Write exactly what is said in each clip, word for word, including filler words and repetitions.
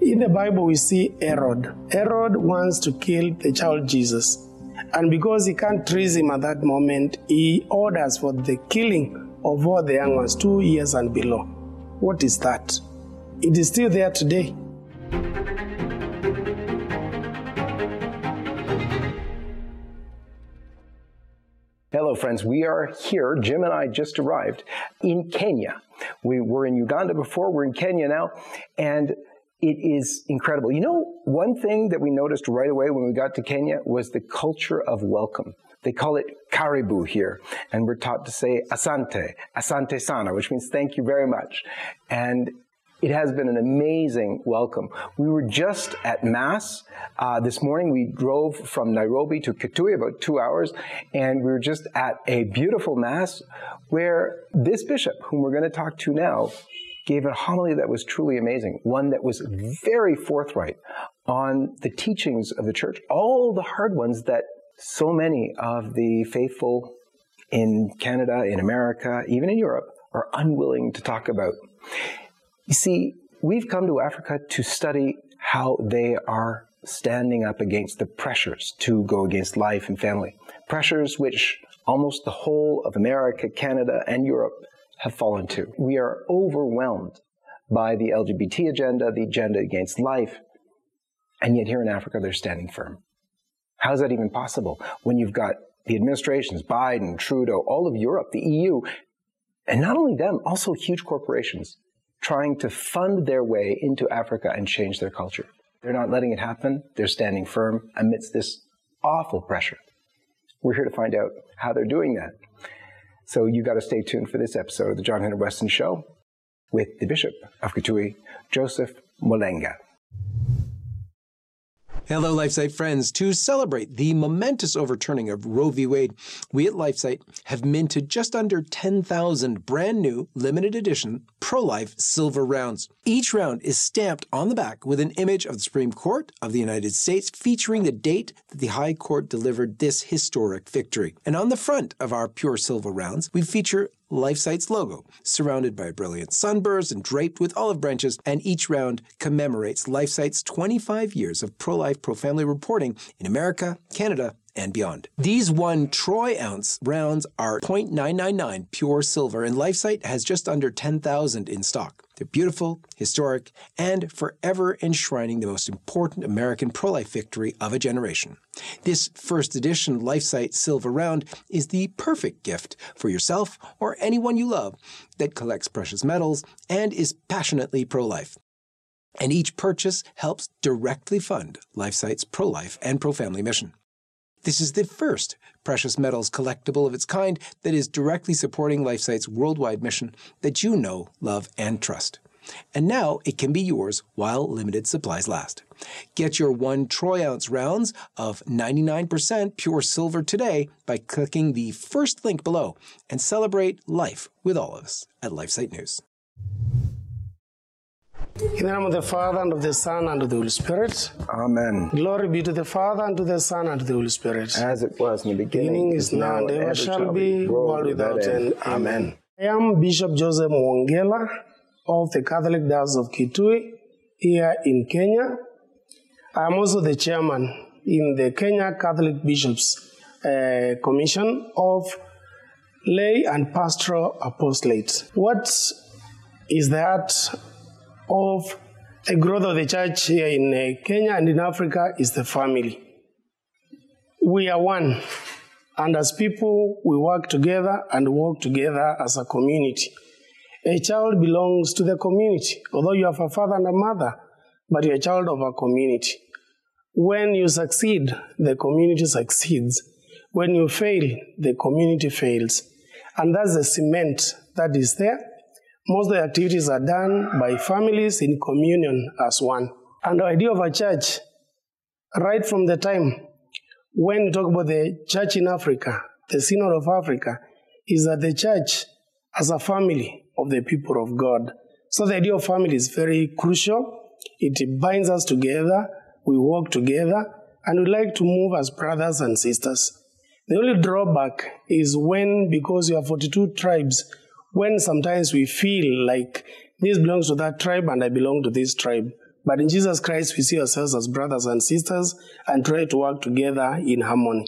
In the Bible, we see Herod. Herod wants to kill the child Jesus. And because he can't trace him at that moment, he orders for the killing of all the young ones, two years and below. What is that? It is still there today. Hello, friends. We are here. Jim and I just arrived in Kenya. We were in Uganda before. We're in Kenya now. And it is incredible. You know, one thing that we noticed right away when we got to Kenya was the culture of welcome. They call it karibu here, and we're taught to say asante, asante sana, which means thank you very much. And it has been an amazing welcome. We were just at Mass uh, this morning. We drove from Nairobi to Kitui, about two hours, and we were just at a beautiful Mass where this bishop, whom we're going to talk to now, gave a homily that was truly amazing, one that was very forthright on the teachings of the church, all the hard ones that so many of the faithful in Canada, in America, even in Europe, are unwilling to talk about. You see, we've come to Africa to study how they are standing up against the pressures to go against life and family, pressures which almost the whole of America, Canada, and Europe have fallen to. We are overwhelmed by the L G B T agenda, the agenda against life, and yet here in Africa they're standing firm. How is that even possible when you've got the administrations, Biden, Trudeau, all of Europe, the E U, and not only them, also huge corporations trying to fund their way into Africa and change their culture? They're not letting it happen. They're standing firm amidst this awful pressure. We're here to find out how they're doing that. So you got to stay tuned for this episode of the John Henry Weston Show with the Bishop of Kitui, Joseph Mwongela. Hello, LifeSite friends. To celebrate the momentous overturning of Roe v. Wade, we at LifeSite have minted just under ten thousand brand new, limited edition, pro-life silver rounds. Each round is stamped on the back with an image of the Supreme Court of the United States featuring the date that the High Court delivered this historic victory. And on the front of our pure silver rounds, we feature LifeSite's logo, surrounded by a brilliant sunburst and draped with olive branches, and each round commemorates LifeSite's twenty-five years of pro-life, pro-family reporting in America, Canada, and beyond. These one troy ounce rounds are point nine nine nine pure silver, and LifeSite has just under ten thousand in stock. They're beautiful, historic, and forever enshrining the most important American pro-life victory of a generation. This first edition LifeSite silver round is the perfect gift for yourself or anyone you love that collects precious metals and is passionately pro-life. And each purchase helps directly fund LifeSite's pro-life and pro-family mission. This is the first precious metals collectible of its kind that is directly supporting LifeSite's worldwide mission that you know, love, and trust. And now it can be yours while limited supplies last. Get your one troy ounce rounds of ninety-nine percent pure silver today by clicking the first link below and celebrate life with all of us at LifeSite News. In the name of the Father, and of the Son, and of the Holy Spirit. Amen. Glory be to the Father, and to the Son, and to the Holy Spirit. As it was in the beginning, beginning is now, and ever shall be, world without end. Amen. I am Bishop Joseph Mwongela of the Catholic Diocese of Kitui, here in Kenya. I am also the chairman in the Kenya Catholic Bishops uh, Commission of Lay and Pastoral Apostolate. What is that? Of the growth of the church here in Kenya and in Africa is the family. We are one, and as people, we work together and work together as a community. A child belongs to the community, although you have a father and a mother, but you're a child of a community. When you succeed, the community succeeds. When you fail, the community fails. And that's the cement that is there. Most of the activities are done by families in communion as one. And the idea of a church, right from the time when you talk about the church in Africa, the Synod of Africa, is that the church as a family of the people of God. So the idea of family is very crucial. It binds us together, we work together, and we like to move as brothers and sisters. The only drawback is when, because you have forty-two tribes, when sometimes we feel like this belongs to that tribe and I belong to this tribe. But in Jesus Christ, we see ourselves as brothers and sisters and try to work together in harmony,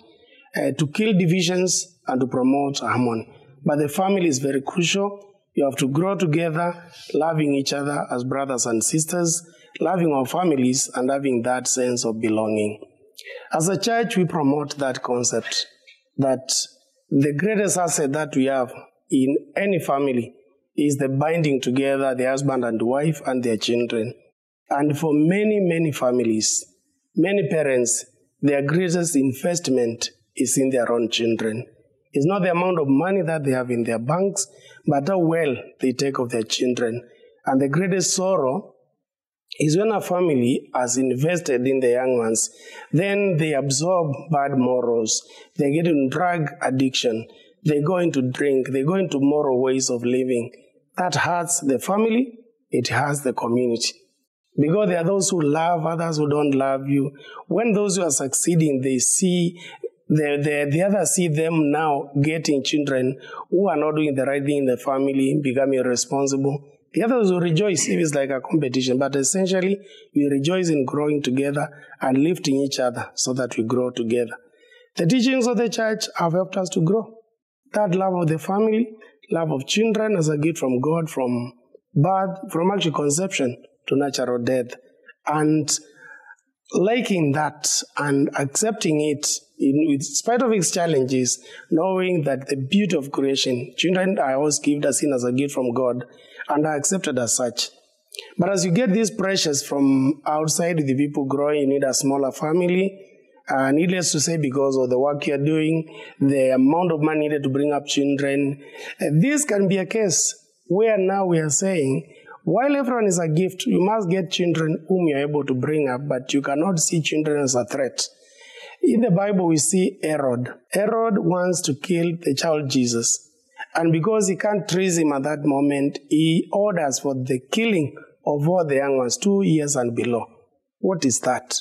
uh, to kill divisions and to promote harmony. But the family is very crucial. You have to grow together, loving each other as brothers and sisters, loving our families and having that sense of belonging. As a church, we promote that concept that the greatest asset that we have in any family is the binding together, the husband and wife and their children. And for many, many families, many parents, their greatest investment is in their own children. It's not the amount of money that they have in their banks, but how well they take of their children. And the greatest sorrow is when a family has invested in the young ones, then they absorb bad morals, they get in drug addiction, they go into drink, they go into moral ways of living. That hurts the family, it hurts the community. Because there are those who love others who don't love you. When those who are succeeding, they see, the, the, the others see them now getting children who are not doing the right thing in the family, becoming irresponsible. The others will rejoice if it's like a competition. But essentially, we rejoice in growing together and lifting each other so that we grow together. The teachings of the church have helped us to grow. That love of the family, love of children as a gift from God, from birth, from actual conception to natural death, and liking that and accepting it in, in spite of its challenges, knowing that the beauty of creation, children are always given as a gift from God and are accepted as such. But as you get these pressures from outside, the people growing, you need a smaller family. Uh, needless to say, because of the work you're doing, the amount of money needed to bring up children, uh, this can be a case where now we are saying, while everyone is a gift, you must get children whom you're able to bring up, but you cannot see children as a threat. In the Bible, we see Herod. Herod wants to kill the child Jesus. And because he can't trace him at that moment, he orders for the killing of all the young ones, two years and below. What is that?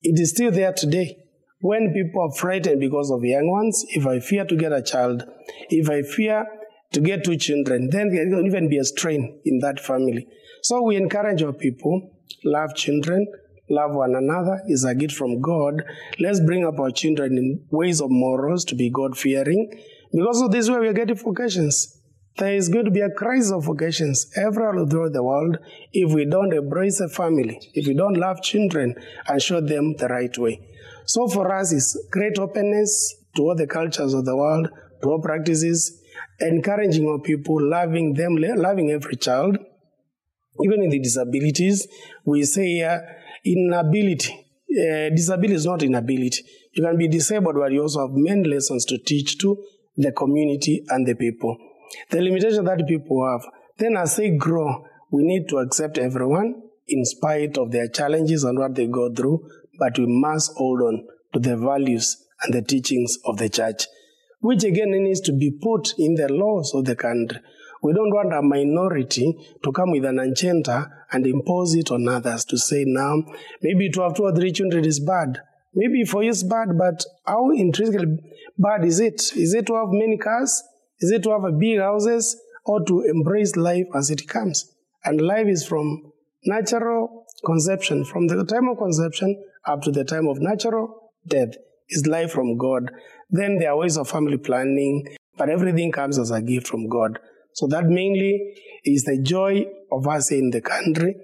It is still there today. When people are frightened because of young ones, if I fear to get a child, if I fear to get two children, then there will even be a strain in that family. So we encourage our people, love children, love one another, is a gift from God. Let's bring up our children in ways of morals to be God-fearing. Because of this way we are getting vocations. There is going to be a crisis of vocations everywhere throughout the world if we don't embrace a family, if we don't love children and show them the right way. So for us, it's great openness to all the cultures of the world, to all practices, encouraging our people, loving them, loving every child, even in the disabilities. We say here, inability. Uh, disability is not inability. You can be disabled, but you also have many lessons to teach to the community and the people. The limitation that people have. Then as they grow, we need to accept everyone in spite of their challenges and what they go through, but we must hold on to the values and the teachings of the church, which again needs to be put in the laws of the country. We don't want a minority to come with an agenda and impose it on others to say, now, maybe to have two or three children is bad. Maybe for you it's bad, but how intrinsically bad is it? Is it to have many cars? Is it to have a big houses? Or to embrace life as it comes? And life is from natural conception, from the time of conception up to the time of natural death. Is life from God. Then there are ways of family planning, but everything comes as a gift from God. So that mainly is the joy of us in the country,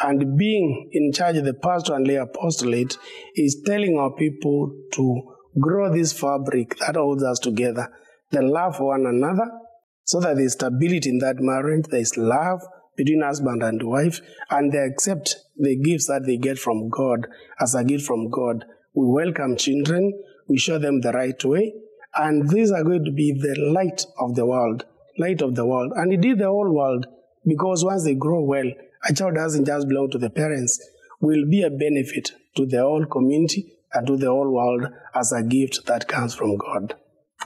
and being in charge of the pastor and lay apostolate is telling our people to grow this fabric that holds us together, the love for one another, so that there's stability in that marriage, there's love between husband and wife, and they accept the gifts that they get from God as a gift from God. We welcome children, we show them the right way, and these are going to be the light of the world, light of the world, and indeed the whole world, because once they grow well, a child doesn't just belong to the parents, will be a benefit to the whole community and to the whole world as a gift that comes from God.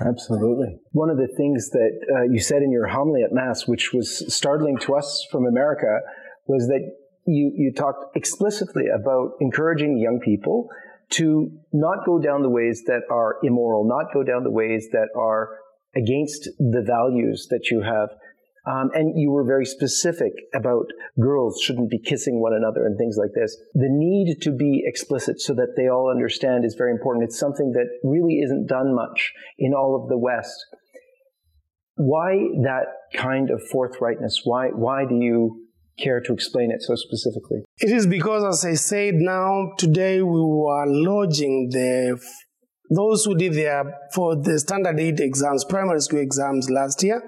Absolutely. One of the things that uh, you said in your homily at Mass, which was startling to us from America, was that you, you talked explicitly about encouraging young people to not go down the ways that are immoral, not go down the ways that are against the values that you have. Um, and you were very specific about girls shouldn't be kissing one another and things like this. The need to be explicit so that they all understand is very important. It's something that really isn't done much in all of the West. Why that kind of forthrightness? Why, why do you care to explain it so specifically? It is because, as I said, now today we were lodging the those who did their for the standard eight exams, primary school exams last year,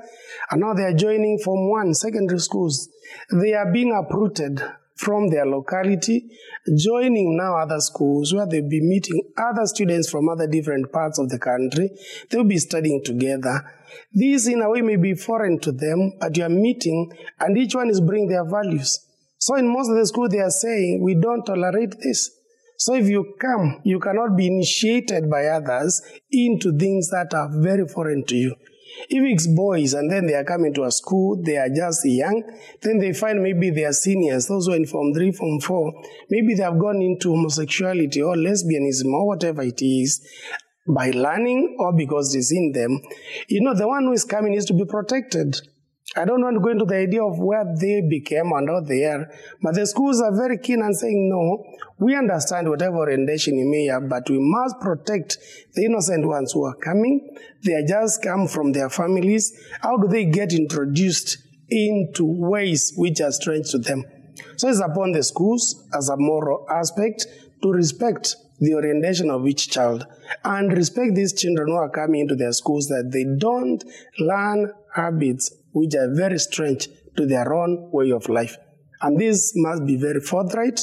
and now they are joining form one secondary schools. They are being uprooted from their locality, joining now other schools where they'll be meeting other students from other different parts of the country. They'll be studying together. These, in a way, may be foreign to them, but you are meeting, and each one is bringing their values. So in most of the schools, they are saying, we don't tolerate this. So if you come, you cannot be initiated by others into things that are very foreign to you. If it's boys and then they are coming to a school, they are just young, then they find maybe they are seniors, those who are in form three, form four, maybe they have gone into homosexuality or lesbianism or whatever it is, by learning or because it's in them. You know, the one who is coming needs to be protected. I don't want to go into the idea of where they became and how they are, but the schools are very keen on saying, no, we understand whatever orientation you may have, but we must protect the innocent ones who are coming. They are just come from their families. How do they get introduced into ways which are strange to them? So it's upon the schools, as a moral aspect, to respect the orientation of each child and respect these children who are coming into their schools, that they don't learn habits which are very strange to their own way of life. And this must be very forthright,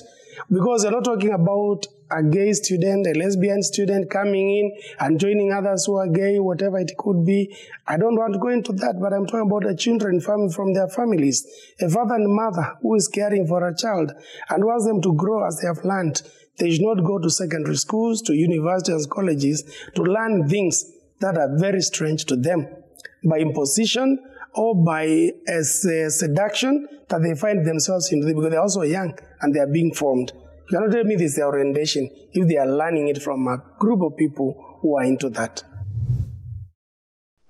because you're not talking about a gay student, a lesbian student coming in and joining others who are gay, whatever it could be. I don't want to go into that, but I'm talking about the children from their families. A father and mother who is caring for a child and wants them to grow as they have learned. They should not go to secondary schools, to universities, colleges, to learn things that are very strange to them by imposition or by a seduction that they find themselves in, because they're also young and they are being formed. You cannot tell me this is their orientation if they are learning it from a group of people who are into that.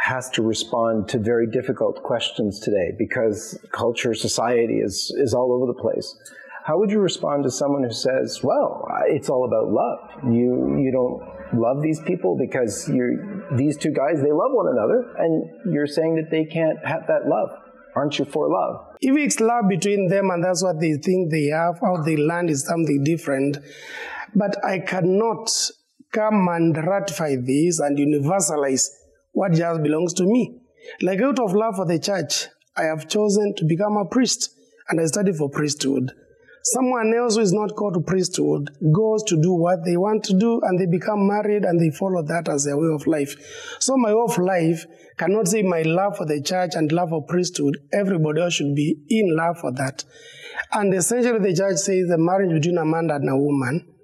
has to respond to very difficult questions today because culture, society is, is all over the place. How would you respond to someone who says, well, it's all about love. You you don't love these people because you're, these two guys, they love one another, and you're saying that they can't have that love. Aren't you for love? If it's love between them and that's what they think they have, how they learn is something different. But I cannot come and ratify this and universalize what just belongs to me. Like out of love for the church, I have chosen to become a priest, and I study for priesthood. Someone else who is not called to priesthood goes to do what they want to do, and they become married, and they follow that as their way of life. So my way of life cannot say my love for the church and love for priesthood. Everybody else should be in love for that. And essentially the church says the marriage between a man and a woman,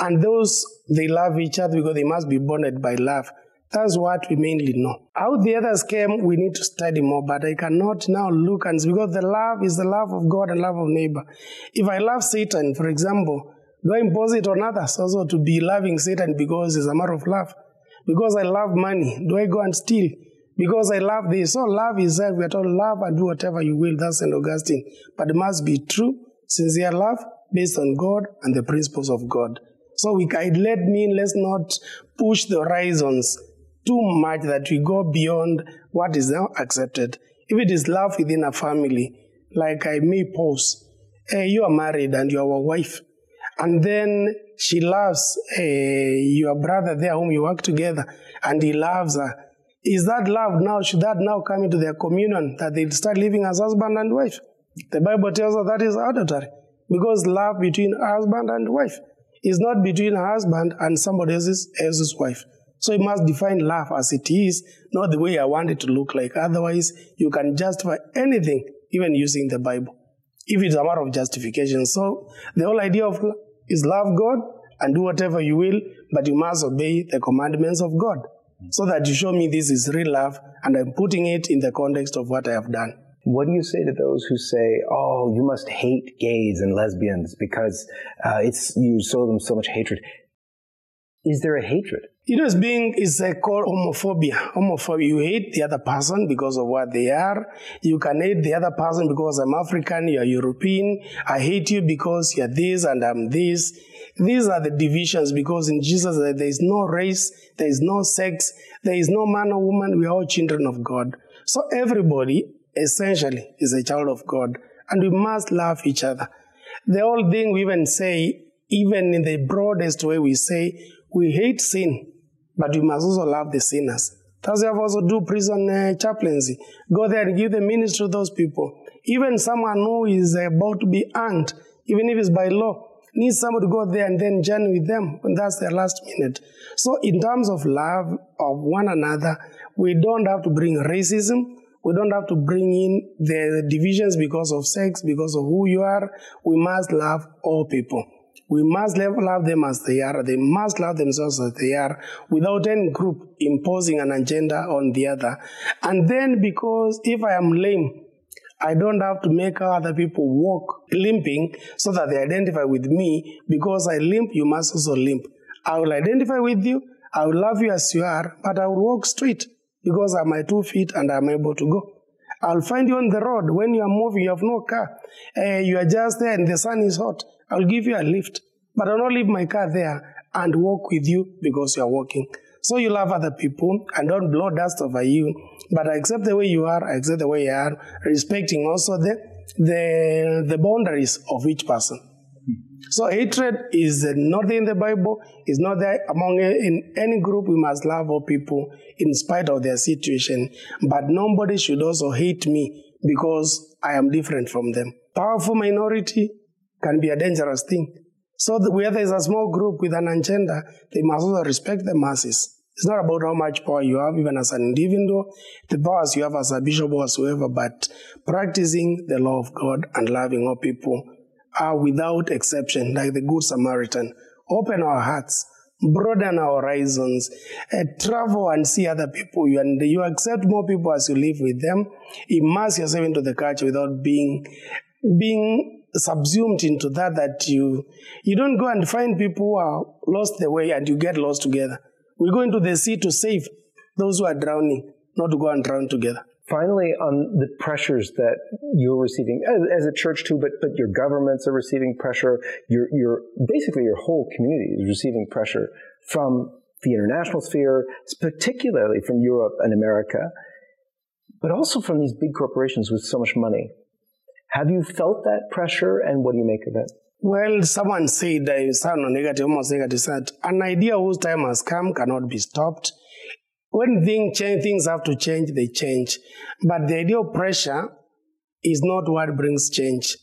and those, they love each other because they must be bonded by love. That's what we mainly know. How the others came, we need to study more, but I cannot now look and see, because the love is the love of God and love of neighbor. If I love Satan, for example, do I impose it on others also to be loving Satan because it's a matter of love? Because I love money, do I go and steal? Because I love this. So love is that we are told love and do whatever you will. That's Saint Augustine. But it must be true, sincere love based on God and the principles of God. So we can, let me, let's not push the horizons too much that we go beyond what is now accepted. If it is love within a family, like I may pose, hey, you are married and you are a wife, and then she loves hey, your brother there whom you work together, and he loves her. Is that love now, should that now come into their communion, that they start living as husband and wife? The Bible tells us that is adultery, because love between husband and wife is not between a husband and somebody else's, else's wife. So you must define love as it is, not the way I want it to look like. Otherwise, you can justify anything, even using the Bible. if it's a matter of justification. So the whole idea of is love God and do whatever you will, but you must obey the commandments of God so that you show me this is real love and I'm putting it in the context of what I have done. What do you say to those who say, oh, you must hate gays and lesbians because uh, it's you show them so much hatred? Is there a hatred? It is being, it's a called homophobia. Homophobia, you hate the other person because of what they are. You can hate the other person because I'm African, you're European. I hate you because you're this and I'm this. These are the divisions, because in Jesus there is no race, there is no sex, there is no man or woman. We are all children of God. So everybody essentially is a child of God, and we must love each other. The whole thing we even say, even in the broadest way, we say we hate sin, but we must also love the sinners. That's why I also do prison uh, chaplaincy. Go there and give the ministry to those people. Even someone who is about to be hanged, even if it's by law, needs somebody to go there and then journey with them when that's their last minute. So in terms of love of one another, we don't have to bring racism. We don't have to bring in the divisions because of sex, because of who you are. We must love all people. We must love them as they are. They must love themselves as they are, without any group imposing an agenda on the other. And then, because if I am lame, I don't have to make other people walk limping so that they identify with me. Because I limp, you must also limp. I will identify with you. I will love you as you are, but I will walk straight, because I'm my two feet and I'm able to go. I'll find you on the road when you are moving, you have no car. Uh, you are just there and the sun is hot. I'll give you a lift, but I'll not leave my car there and walk with you because you are walking. So you love other people and don't blow dust over you, but I accept the way you are, I accept the way you are, respecting also the, the, the boundaries of each person. So hatred is not in the Bible, it's not there among in any group. We must love all people in spite of their situation, but nobody should also hate me because I am different from them. Powerful minority can be a dangerous thing. So where there is a small group with an agenda, they must also respect the masses. It's not about how much power you have, even as an individual, the powers you have as a bishop or whoever, but practicing the law of God and loving all people are without exception, like the Good Samaritan. Open our hearts, broaden our horizons, uh, travel and see other people, you, and you accept more people as you live with them. Immerse yourself into the culture without being being subsumed into that, that you you don't go and find people who are lost the way and you get lost together. We go into the sea to save those who are drowning, not to go and drown together. Finally, on the pressures that you're receiving, as, as a church too, but but your governments are receiving pressure, your, your basically your whole community is receiving pressure from the international sphere, particularly from Europe and America, but also from these big corporations with so much money. Have you felt that pressure, and what do you make of it? Well, someone said, I sound negative, almost negative, said, an idea whose time has come cannot be stopped. When things change, things have to change, they change. But the idea of pressure is not what brings change.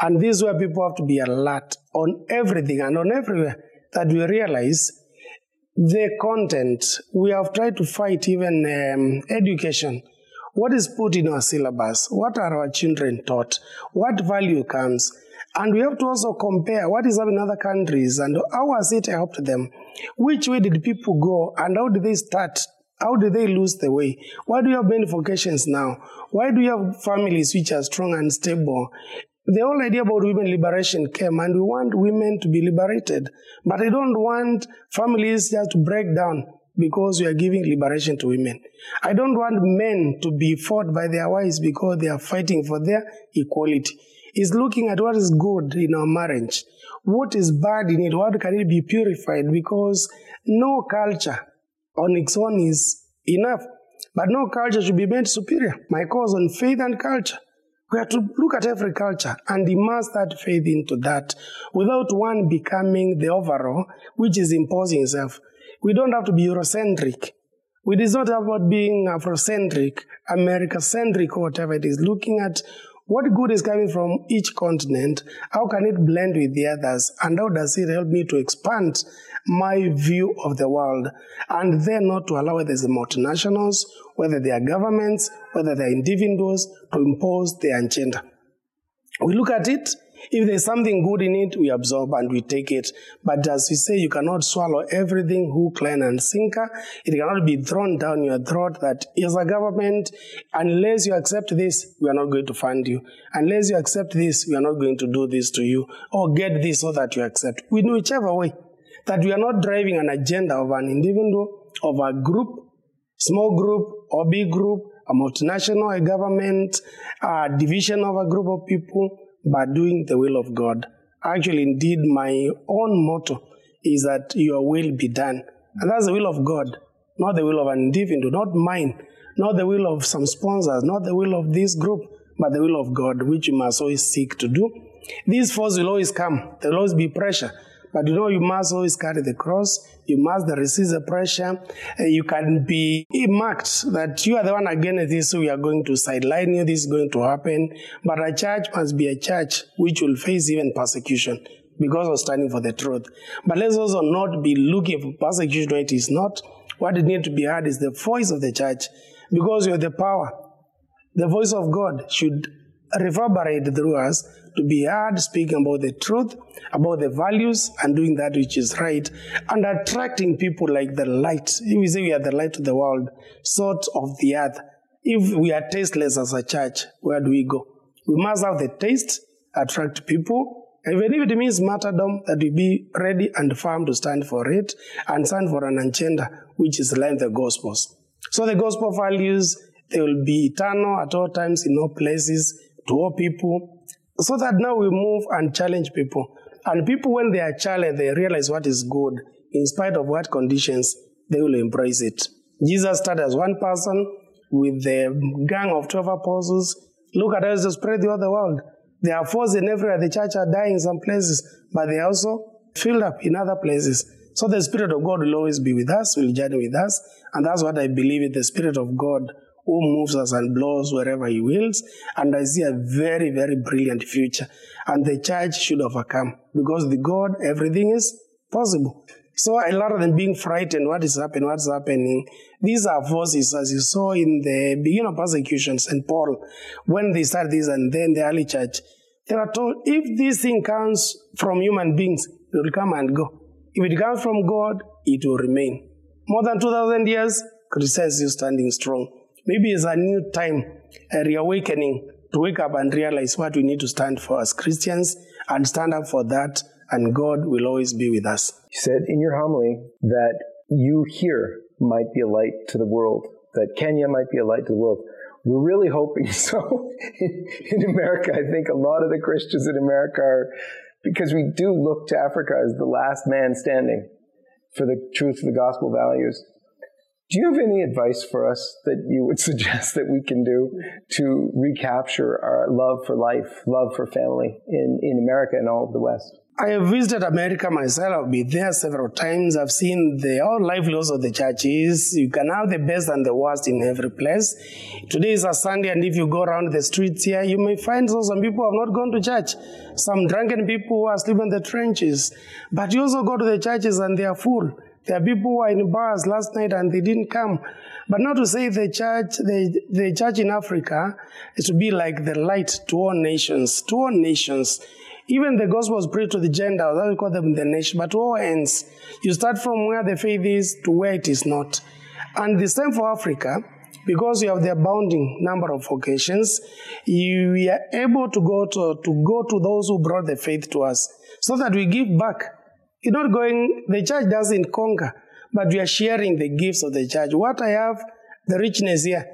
And this is where people have to be alert on everything and on everywhere, that we realize the content. We have tried to fight even um, education. What is put in our syllabus? What are our children taught? What value comes? And we have to also compare what is up in other countries and how has it helped them? Which way did people go and how did they start? How did they lose the way? Why do you have many vocations now? Why do you have families which are strong and stable? The whole idea about women liberation came, and we want women to be liberated. But I don't want families just to break down because we are giving liberation to women. I don't want men to be fought by their wives because they are fighting for their equality. It's looking at what is good in our marriage, what is bad in it, what can it be purified, because no culture on its own is enough. But no culture should be made superior. My cause on faith and culture. We have to look at every culture and immerse that faith into that without one becoming the overall, which is imposing itself. We don't have to be Eurocentric. It is not about being Afrocentric, America-centric, or whatever it is. Looking at what good is coming from each continent, how can it blend with the others, and how does it help me to expand my view of the world, and then not to allow whether it's multinationals, whether they are governments, whether they are individuals, to impose their agenda. We look at it. If there's something good in it, we absorb and we take it. But as we say, you cannot swallow everything, hook, line, and sinker. It cannot be thrown down your throat that as a government, unless you accept this, we are not going to fund you. Unless you accept this, we are not going to do this to you. Or get this so that you accept. We know whichever way. That we are not driving an agenda of an individual, of a group, small group, or big group, a multinational, a government, a division of a group of people, but doing the will of God. Actually, indeed, my own motto is that your will be done. And that's the will of God, not the will of an individual, not mine, not the will of some sponsors, not the will of this group, but the will of God, which you must always seek to do. These forces will always come. There will always be pressure. But you know, you must always carry the cross. You must resist the pressure. You can be marked that you are the one against this, so we are going to sideline you, this is going to happen. But a church must be a church which will face even persecution because of standing for the truth. But let's also not be looking for persecution when it is not. What it needs to be heard is the voice of the church, because you have the power. The voice of God should reverberate through us to be heard, speaking about the truth, about the values, and doing that which is right, and attracting people like the light. If we say we are the light of the world, salt of the earth, if we are tasteless as a church, where do we go? We must have the taste, attract people, even if it means martyrdom, that we be ready and firm to stand for it and stand for an agenda which is like the Gospels. So the Gospel values, they will be eternal at all times, in all places, to all people, so that now we move and challenge people. And people, when they are challenged, they realize what is good. In spite of what conditions, they will embrace it. Jesus started as one person with the gang of twelve apostles. Look at us to spread throughout the world. They are forcing everywhere. The church are dying in some places, but they are also filled up in other places. So the Spirit of God will always be with us, will journey with us. And that's what I believe in, the Spirit of God, who moves us and blows wherever he wills. And I see a very, very brilliant future. And the church should overcome, because with God, everything is possible. So a lot of them being frightened, what is happening, what's happening. These are forces, as you saw in the beginning of persecution, Saint Paul, when they started this, and then the early church, they were told, if this thing comes from human beings, it will come and go. If it comes from God, it will remain. More than two thousand years, Christians is standing strong. Maybe it's a new time, a reawakening, to wake up and realize what we need to stand for as Christians and stand up for that, and God will always be with us. You said in your homily that you here might be a light to the world, that Kenya might be a light to the world. We're really hoping so. In America, I think a lot of the Christians in America are, because we do look to Africa as the last man standing for the truth of the gospel values. Do you have any advice for us that you would suggest that we can do to recapture our love for life, love for family in, in America and all of the West? I have visited America myself. I've been there several times. I've seen the all livelihoods of the churches. You can have the best and the worst in every place. Today is a Sunday, and if you go around the streets here, you may find so some people have not gone to church. Some drunken people who are sleeping in the trenches. But you also go to the churches and they are full. There are people who are in bars last night and they didn't come. But not to say the church, the, the church in Africa is to be like the light to all nations, to all nations. Even the gospel was preached to the Gentiles, that we call them the nation, but to all ends. You start from where the faith is to where it is not. And the same for Africa, because you have the abounding number of occasions, you are able to go to, to go to those who brought the faith to us, so that we give back. It's not going, the church doesn't conquer, but we are sharing the gifts of the church. What I have, the richness here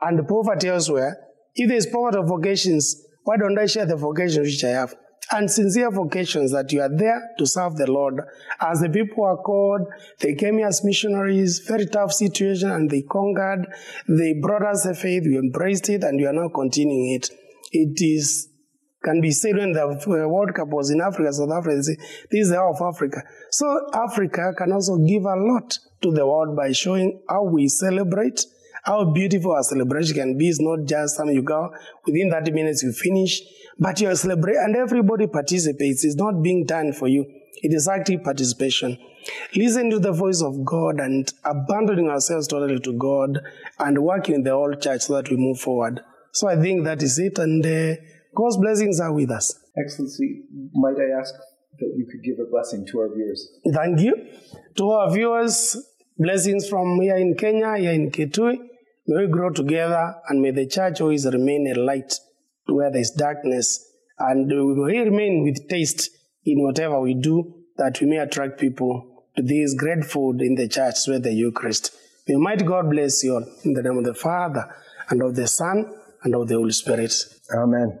and the poverty elsewhere. If there is poverty of vocations, why don't I share the vocations which I have? And sincere vocations that you are there to serve the Lord. As the people are called, they came here as missionaries, very tough situation, and they conquered. They brought us the faith, we embraced it, and we are now continuing it. It is... can be said when the World Cup was in Africa, South Africa, they say, this is the heart of Africa. So Africa can also give a lot to the world by showing how we celebrate, how beautiful our celebration can be. It's not just some you go, within thirty minutes you finish, but you celebrate and everybody participates. It's not being done for you. It is active participation. Listen to the voice of God and abandoning ourselves totally to God and working in the whole church so that we move forward. So I think that is it, and uh, God's blessings are with us. Excellency, might I ask that you could give a blessing to our viewers? Thank you. To our viewers, blessings from here in Kenya, here in Kitui. May we grow together, and may the church always remain a light to where there is darkness. And we will remain with taste in whatever we do, that we may attract people to this great food in the church, where the Eucharist. May Almighty God bless you all, in the name of the Father, and of the Son, and of the Holy Spirit. Amen.